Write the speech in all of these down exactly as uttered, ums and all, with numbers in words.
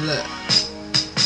Look,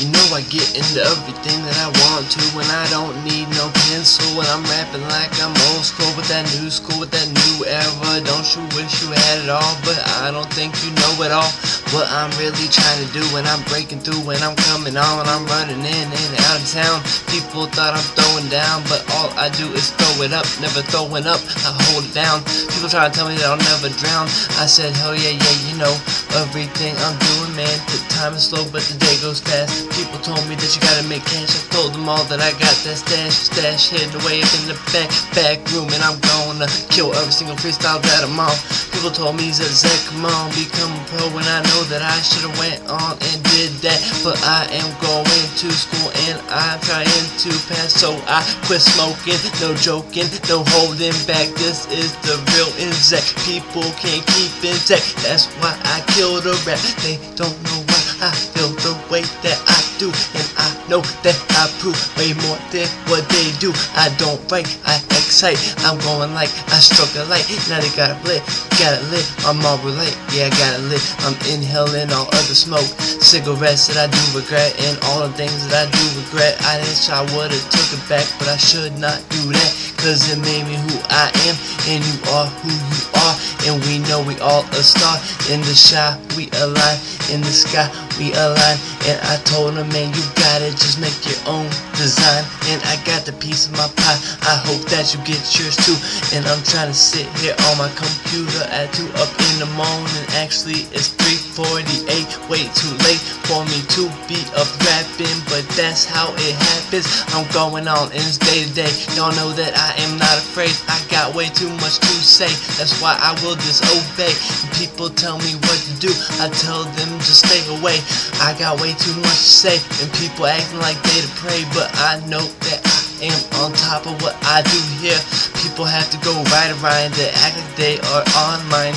you know I get into everything that I want to, when I don't need no pencil, when I'm rapping like I'm old school, with that new school, with that new era. Don't you wish you had it all, but I don't think you know it all. What I'm really trying to do when I'm breaking through, when I'm coming on, I'm running in and out of town. People thought I'm throwing down, but all I do is throw it up, never throwing up, I hold it down. People try to tell me that I'll never drown. I said, hell yeah, yeah, you know, everything I'm doing, man. The time is slow, but the day goes fast. People told me that you gotta make cash. I told them all that I got that stash, stash hidden away up in the back, back room, and I'm gonna kill every single freestyle that I'm on. People told me, Zach, come on, become a pro, and I know that I should've went on and did that, but I am going to school and I'm trying to pass, so I quit smoking, no joking, no holding back. This is the real insect, people can't keep in tech, that's why I kill the rap. They don't know why I feel the way that I do, and I know that I prove way more than what they do. I don't write, I excite, I'm going like I struck a light. Now they got it lit, got it lit, I'm all relate, yeah I got it lit, I'm in inhaling all other smoke, cigarettes that I do regret, and all the things that I do regret. I wish I would've took it back, but I should not do that, cause it made me who I am, and you are who you are, and we know we all a star. In the shy we align, in the sky we align, and I told them, man, you gotta just make your own design, and I got the piece of my pie, I hope that you get yours too. And I'm trying to sit here on my computer at two up in the morning, actually it's three forty-eight, way too late for me to be up rapping, but that's how it happens. I'm going on and it's day to day. Y'all know that I am not afraid, I got way too much to say, that's why I will disobey. People tell me what to do, I tell them to stay away. I got way too much to say, and people acting like they to pray, but I know that I am on top of what I do here. People have to go right around, they act like they are online.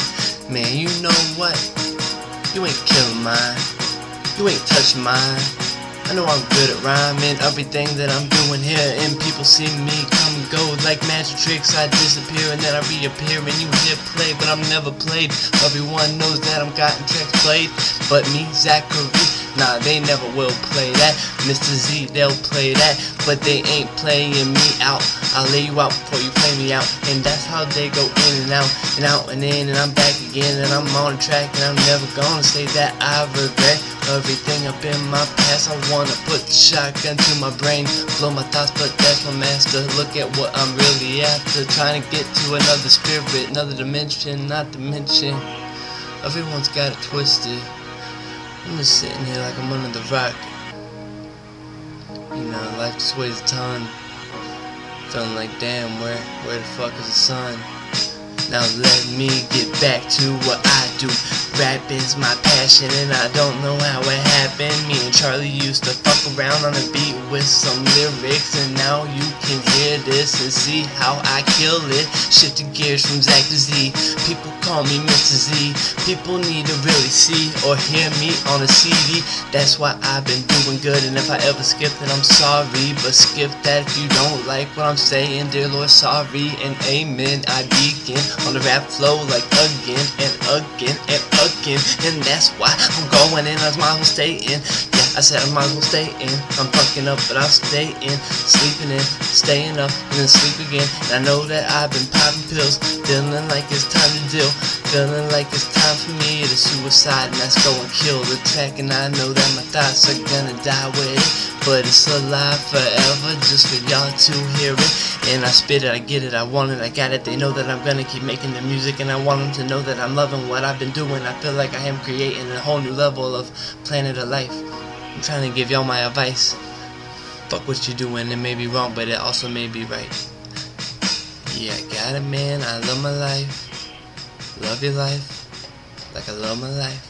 Man, you know what? You ain't killing mine, you ain't touching mine. I know I'm good at rhyming, everything that I'm doing here, and people see me come and go like magic tricks. I disappear and then I reappear, and you hit play, but I'm never played. Everyone knows that I'm gotten tricks played, but me, Zachary, nah, they never will play that. Mister Z, they'll play that, but they ain't playing me out. I'll lay you out before you play me out, and that's how they go in and out, and out and in, and I'm back again, and I'm on track, and I'm never gonna say that I regret everything up in my past. I wanna put the shotgun to my brain, blow my thoughts, but that's my master. Look at what I'm really after, trying to get to another spirit, another dimension, not to mention everyone's got it twisted. I'm just sitting here like I'm under the rock. You know, life just weighs a ton. Feeling like, damn, where, where the fuck is the sun? Now let me get back to what I do. Rapping's my passion, and I don't know how it happened. Me and Charlie used to fuck around on a beat with some lyrics, and now you can hear this and see how I kill it. Shift the gears from Zach to Z. People call me Mister Z. People need to really see or hear me on a C D. That's why I've been doing good, and if I ever skip, then I'm sorry. But skip that if you don't like what I'm saying. Dear Lord, sorry and amen. I begin on the rap flow like again and again and again, and that's why I'm going in. I might as well stay in. Yeah, I said I might as well stay in. I'm fucking up, but I'll stay in. Sleeping in, staying up, and then sleep again. And I know that I've been popping pills, feeling like it's time to deal, feeling like it's time for me to suicide, and that's go and kill the track. And I know that my thoughts are gonna die with it, but it's alive forever just for y'all to hear it. And I spit it, I get it, I want it, I got it. They know that I'm gonna keep making the music, and I want them to know that I'm loving what I've been doing. I feel like I am creating a whole new level of planet of life. I'm trying to give y'all my advice. Fuck what you're doing, it may be wrong, but it also may be right. Yeah, I got it, man, I love my life. Love your life like I love my life.